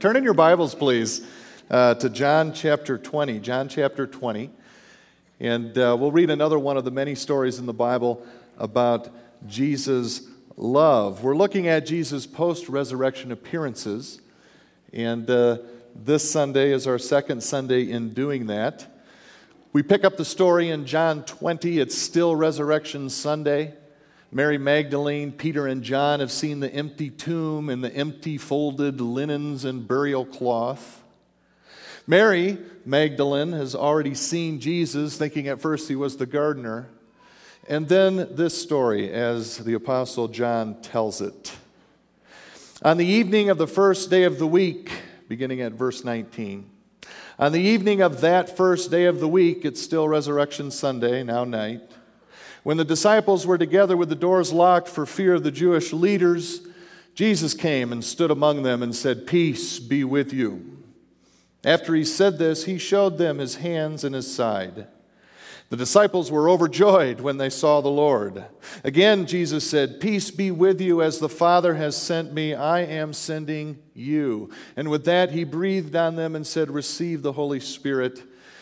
Turn in your Bibles, please, to John chapter 20. John chapter 20. And we'll read another one of the many stories in the Bible about Jesus' love. We're looking at Jesus' post-resurrection appearances. And this Sunday is our second Sunday in doing that. We pick up the story in John 20. It's still Resurrection Sunday. Mary Magdalene, Peter, and John have seen the empty tomb and the empty folded linens and burial cloth. Mary Magdalene has already seen Jesus, thinking at first he was the gardener. And then this story, as the Apostle John tells it. On the evening of the first day of the week, beginning at verse 19, on the evening of that first day of the week, it's still Resurrection Sunday, now night, when the disciples were together with the doors locked for fear of the Jewish leaders, Jesus came and stood among them and said, "Peace be with you." After he said this, he showed them his hands and his side. The disciples were overjoyed when they saw the Lord. Again, Jesus said, "Peace be with you. As the Father has sent me, I am sending you." And with that, he breathed on them and said, "Receive the Holy Spirit.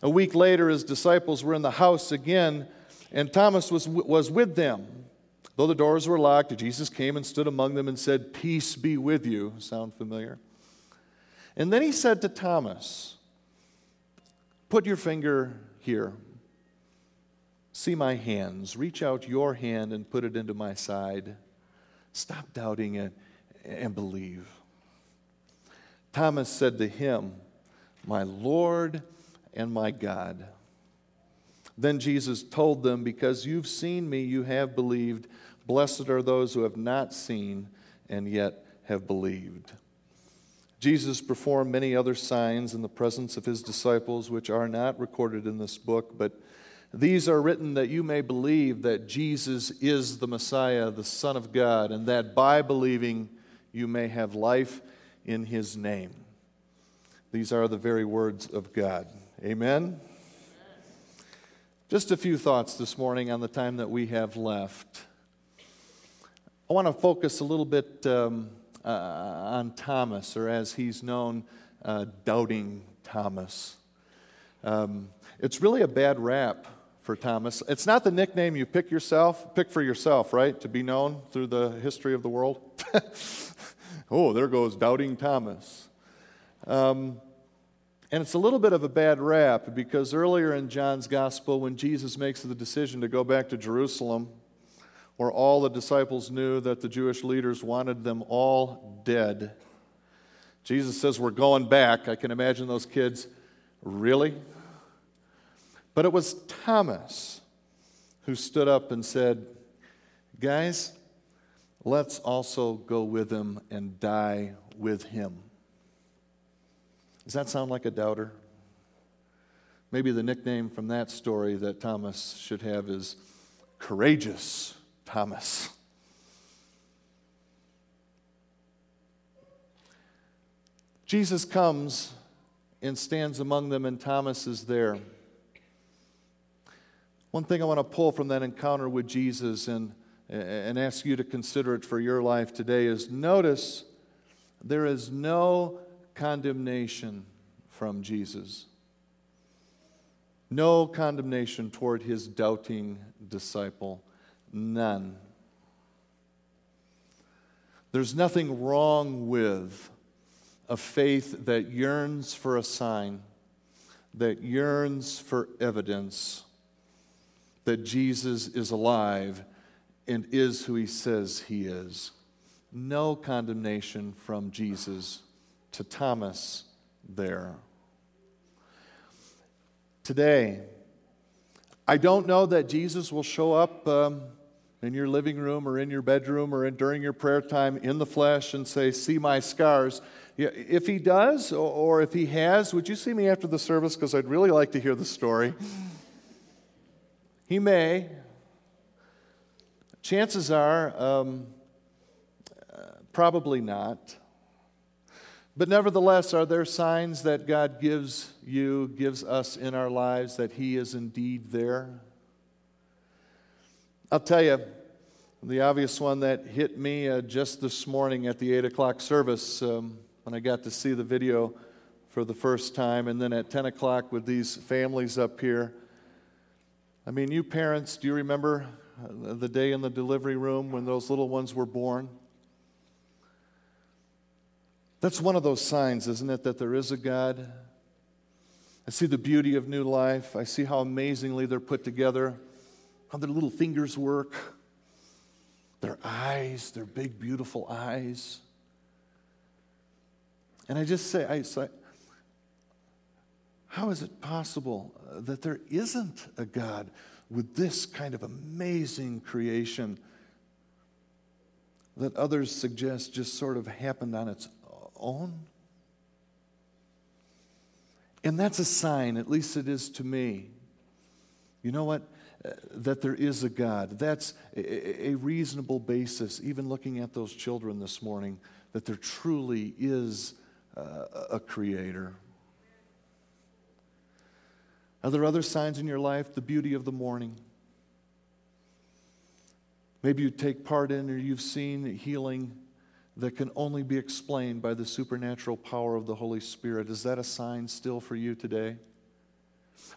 A week later, his disciples were in the house again, and Thomas was with them. Though the doors were locked, Jesus came and stood among them and said, "Peace be with you." Sound familiar? And then he said to Thomas, "Put your finger here. See my hands. Reach out your hand and put it into my side. Stop doubting it and believe." Thomas said to him, "My Lord and my God." Then Jesus told them, "Because you've seen me, you have believed. Blessed are those who have not seen and yet have believed." Jesus performed many other signs in the presence of his disciples, which are not recorded in this book, but these are written that you may believe that Jesus is the Messiah, the Son of God, and that by believing you may have life in his name. These are the very words of God. Amen? Just a few thoughts this morning on the time that we have left. I want to focus a little bit on Thomas, or as he's known, Doubting Thomas. It's really a bad rap for Thomas. It's not the nickname you pick for yourself, right, to be known through the history of the world. Oh, there goes Doubting Thomas. And it's a little bit of a bad rap because earlier in John's Gospel, when Jesus makes the decision to go back to Jerusalem, where all the disciples knew that the Jewish leaders wanted them all dead, Jesus says, "We're going back." I can imagine those kids, "Really?" But it was Thomas who stood up and said, "Guys, let's also go with him and die with him." Does that sound like a doubter? Maybe the nickname from that story that Thomas should have is Courageous Thomas. Jesus comes and stands among them, and Thomas is there. One thing I want to pull from that encounter with Jesus and ask you to consider it for your life today is notice there is no condemnation from Jesus. No condemnation toward his doubting disciple. None. There's nothing wrong with a faith that yearns for a sign, that yearns for evidence that Jesus is alive and is who he says he is. No condemnation from Jesus to Thomas there. Today, I don't know that Jesus will show up in your living room or in your bedroom or during your prayer time in the flesh and say, "See my scars." If he does, or if he has, would you see me after the service? Because I'd really like to hear the story. He may. Chances are, probably not. But nevertheless, are there signs that God gives you, gives us in our lives that he is indeed there? I'll tell you, the obvious one that hit me just this morning at the 8 o'clock service when I got to see the video for the first time, and then at 10 o'clock with these families up here. I mean, you parents, do you remember the day in the delivery room when those little ones were born? That's one of those signs, isn't it, that there is a God? I see the beauty of new life. I see how amazingly they're put together, how their little fingers work, their eyes, their big, beautiful eyes. And I just say, how is it possible that there isn't a God with this kind of amazing creation that others suggest just sort of happened on its own? And that's a sign, at least it is to me, you know what, that there is a God. That's a reasonable basis, even looking at those children this morning, that there truly is a creator. Are there other signs in your life? The beauty of the morning. Maybe you take part in or you've seen healing that can only be explained by the supernatural power of the Holy Spirit. Is that a sign still for you today?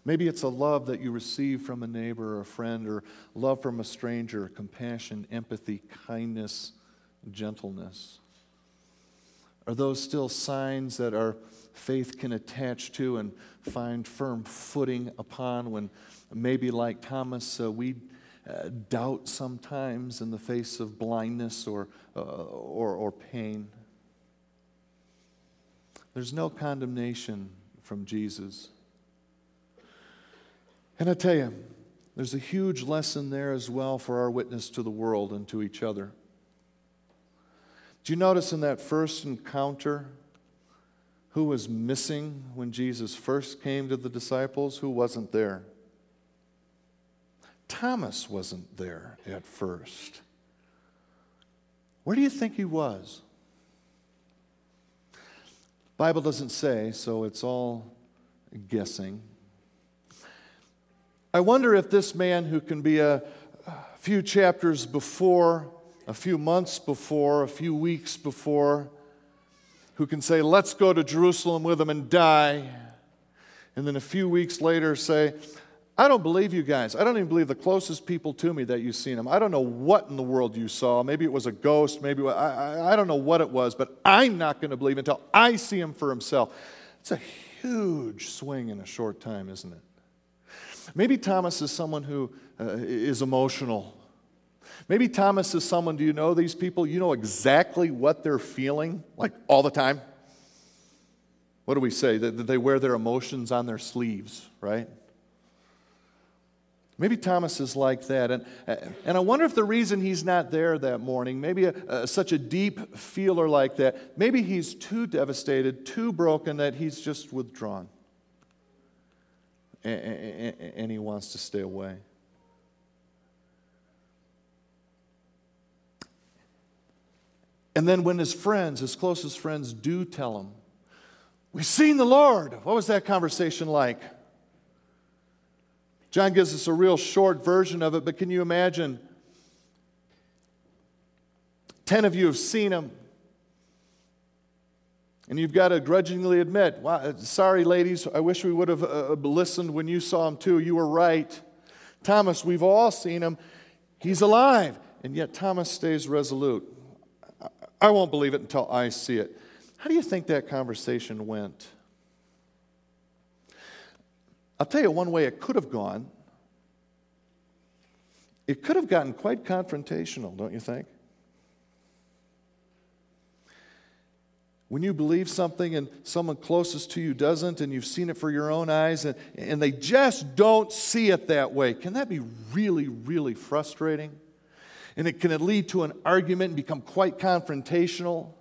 Maybe it's a love that you receive from a neighbor or a friend, or love from a stranger, compassion, empathy, kindness, gentleness. Are those still signs that our faith can attach to and find firm footing upon when maybe, like Thomas, we doubt sometimes in the face of blindness or pain? There's no condemnation from Jesus. And I tell you, there's a huge lesson there as well for our witness to the world and to each other. Do you notice in that first encounter who was missing when Jesus first came to the disciples? Who wasn't there? Thomas wasn't there at first. Where do you think he was? Bible doesn't say, so it's all guessing. I wonder if this man who can be a few chapters before, a few months before, a few weeks before, who can say, let's go to Jerusalem with him and die, and then a few weeks later say, I don't believe you guys. I don't even believe the closest people to me that you've seen them. I don't know what in the world you saw. Maybe it was a ghost. Maybe I don't know what it was, but I'm not going to believe until I see him for himself. It's a huge swing in a short time, isn't it? Maybe Thomas is someone who is emotional. Maybe Thomas is someone, do you know these people? You know exactly what they're feeling, like all the time. What do we say? They wear their emotions on their sleeves, right? Maybe Thomas is like that, and I wonder if the reason he's not there that morning, maybe such a deep feeler like that, maybe he's too devastated, too broken that he's just withdrawn, and he wants to stay away. And then when his friends, his closest friends, do tell him, we've seen the Lord. What was that conversation like? John gives us a real short version of it, but can you imagine? 10 of you have seen him, and you've got to grudgingly admit, wow, sorry, ladies, I wish we would have listened when you saw him too. You were right. Thomas, we've all seen him. He's alive. And yet Thomas stays resolute. I won't believe it until I see it. How do you think that conversation went? I'll tell you one way it could have gone. It could have gotten quite confrontational, don't you think? When you believe something and someone closest to you doesn't, and you've seen it for your own eyes, and they just don't see it that way, can that be really, really frustrating? And it can lead to an argument and become quite confrontational.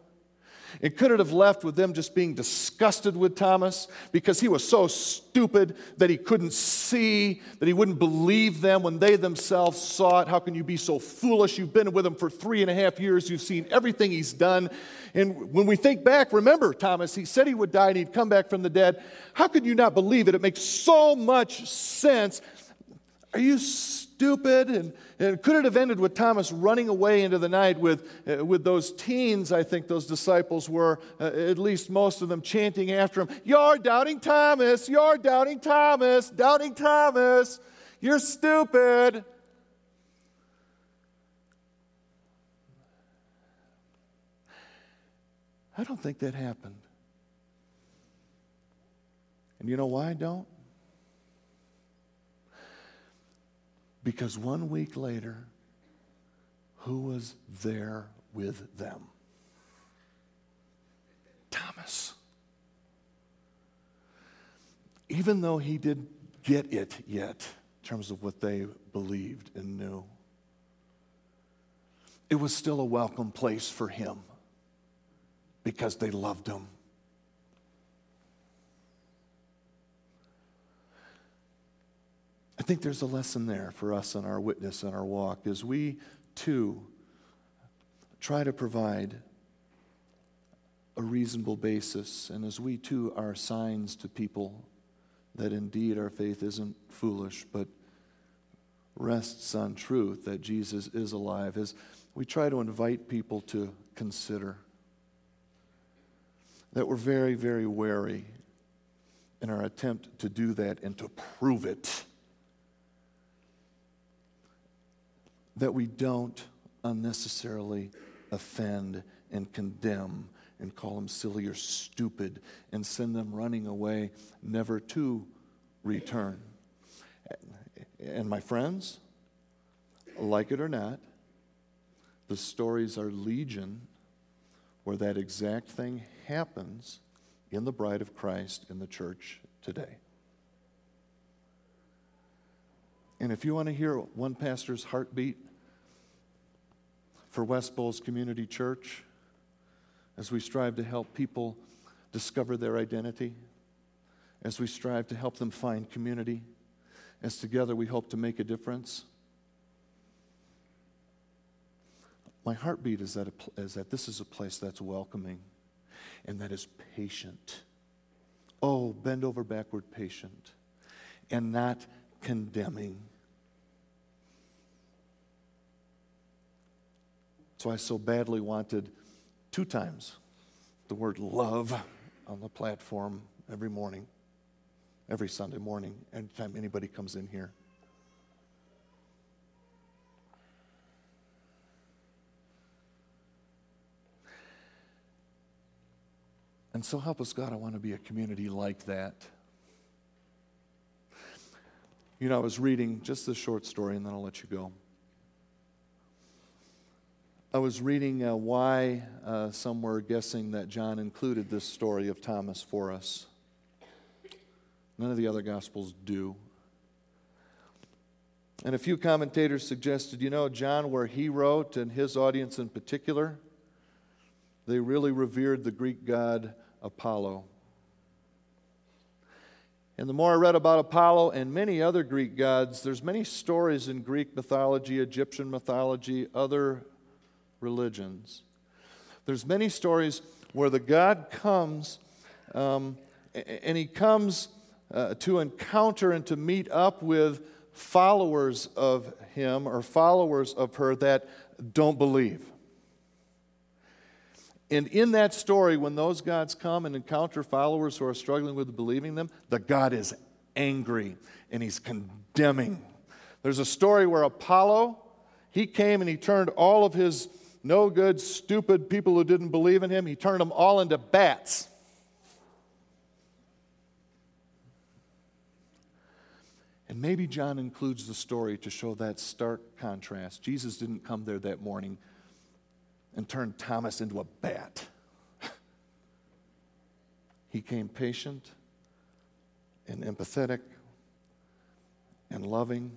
It couldn't have left with them just being disgusted with Thomas because he was so stupid that he couldn't see, that he wouldn't believe them when they themselves saw it. How can you be so foolish? You've been with him for 3.5 years. You've seen everything he's done. And when we think back, remember Thomas, he said he would die and he'd come back from the dead. How could you not believe it? It makes so much sense. Are you stupid? And could it have ended with Thomas running away into the night with those teens, I think those disciples were, at least most of them, chanting after him, "You're doubting Thomas! You're doubting Thomas! Doubting Thomas! You're stupid!" I don't think that happened. And you know why I don't? Because 1 week later, who was there with them? Thomas. Even though he didn't get it yet in terms of what they believed and knew, it was still a welcome place for him because they loved him. I think there's a lesson there for us in our witness and our walk as we, too, try to provide a reasonable basis, and as we, too, are signs to people that indeed our faith isn't foolish but rests on truth, that Jesus is alive, as we try to invite people to consider that we're very, very wary in our attempt to do that and to prove it, that we don't unnecessarily offend and condemn and call them silly or stupid and send them running away, never to return. And my friends, like it or not, the stories are legion where that exact thing happens in the bride of Christ in the church today. And if you want to hear one pastor's heartbeat for West Bowles Community Church, as we strive to help people discover their identity, as we strive to help them find community, as together we hope to make a difference, my heartbeat is that this is a place that's welcoming and that is patient. Oh, bend over backward patient and not condemning. So I so badly wanted 2 times the word love on the platform every morning, every Sunday morning, anytime anybody comes in here. And so help us God, I want to be a community like that. You know, I was reading just this short story, and then I'll let you go. I was reading why some were guessing that John included this story of Thomas for us. None of the other Gospels do. And a few commentators suggested, you know, John, where he wrote, and his audience in particular, they really revered the Greek god Apollo. And the more I read about Apollo and many other Greek gods, there's many stories in Greek mythology, Egyptian mythology, other religions. There's many stories where the god comes, and he comes to encounter and to meet up with followers of him or followers of her that don't believe. And in that story, when those gods come and encounter followers who are struggling with believing them, the god is angry and he's condemning. There's a story where Apollo, he came and he turned all of his no good, stupid people who didn't believe in him, he turned them all into bats. And maybe John includes the story to show that stark contrast. Jesus didn't come there that morning and turned Thomas into a bat. He came patient and empathetic and loving,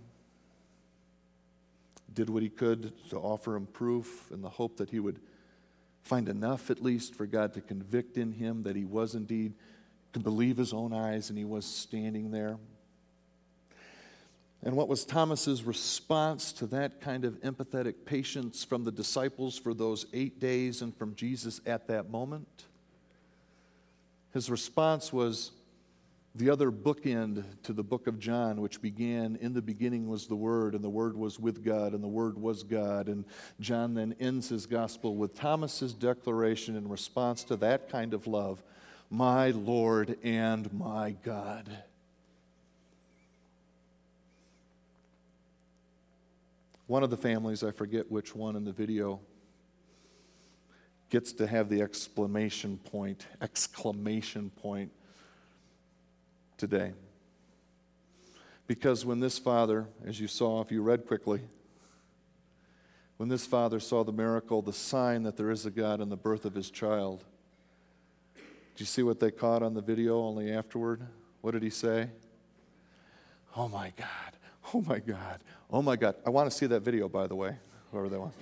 did what he could to offer him proof in the hope that he would find enough at least for God to convict in him that he was indeed to believe his own eyes and he was standing there. And what was Thomas's response to that kind of empathetic patience from the disciples for those 8 days and from Jesus at that moment? His response was the other bookend to the book of John, which began, "In the beginning was the Word, and the Word was with God, and the Word was God." And John then ends his gospel with Thomas's declaration in response to that kind of love, "My Lord and my God." One of the families, I forget which one in the video, gets to have the exclamation point today. Because when this father, as you saw if you read quickly, when this father saw the miracle, the sign that there is a God in the birth of his child, do you see what they caught on the video only afterward? What did he say? "Oh my God. Oh my God. Oh my God." I want to see that video, by the way, whoever they want.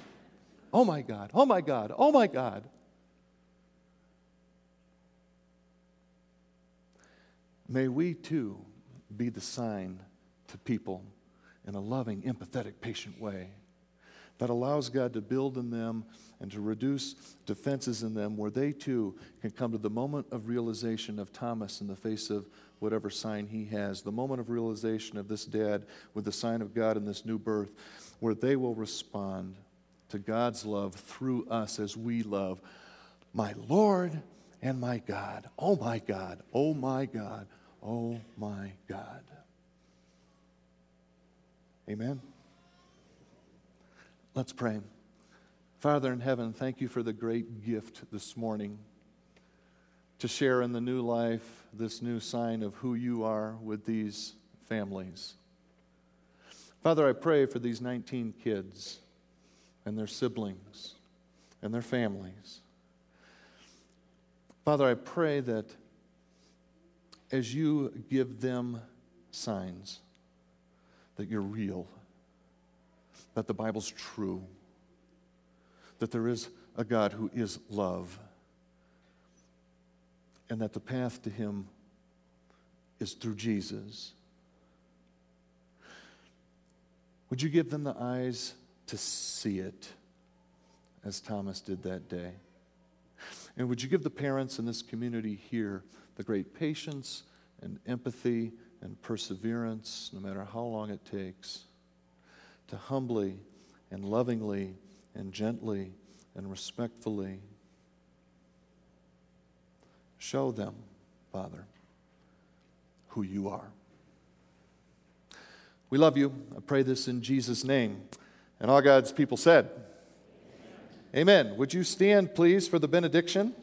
"Oh my God. Oh my God. Oh my God." May we too be the sign to people in a loving, empathetic, patient way that allows God to build in them and to reduce defenses in them where they too can come to the moment of realization of Thomas in the face of whatever sign he has, the moment of realization of this dad with the sign of God in this new birth, where they will respond to God's love through us as we love, "My Lord and my God, oh my God, oh my God, oh my God." Amen. Let's pray. Father in heaven, thank you for the great gift this morning to share in the new life, this new sign of who you are with these families. Father, I pray for these 19 kids and their siblings and their families. Father, I pray that as you give them signs that you're real, that the Bible's true, that there is a God who is love, and that the path to him is through Jesus. Would you give them the eyes to see it, as Thomas did that day? And would you give the parents in this community here the great patience and empathy and perseverance, no matter how long it takes, to humbly and lovingly and gently and respectfully show them, Father, who you are. We love you. I pray this in Jesus' name. And all God's people said, Amen. Amen. Would you stand, please, for the benediction?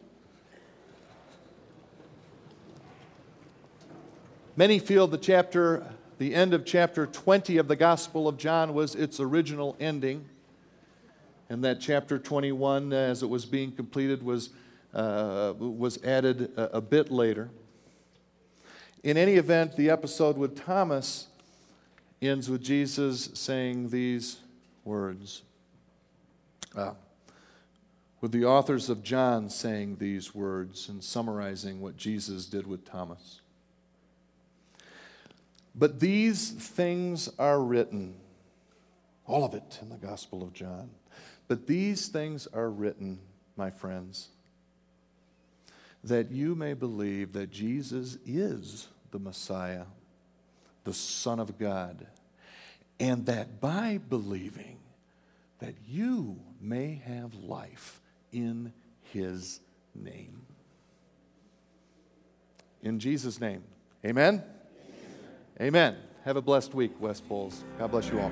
Many feel the end of chapter 20 of the Gospel of John was its original ending, and that chapter 21, as it was being completed, was added a bit later. In any event, the episode with Thomas ends with Jesus saying these words, with the authors of John saying these words and summarizing what Jesus did with Thomas. "But these things are written," all of it in the Gospel of John, "but these things are written, my friends, that you may believe that Jesus is the Messiah, the Son of God, and that by believing that you may have life in his name." In Jesus' name, amen? Amen. Have a blessed week, West Bowles. God bless you all.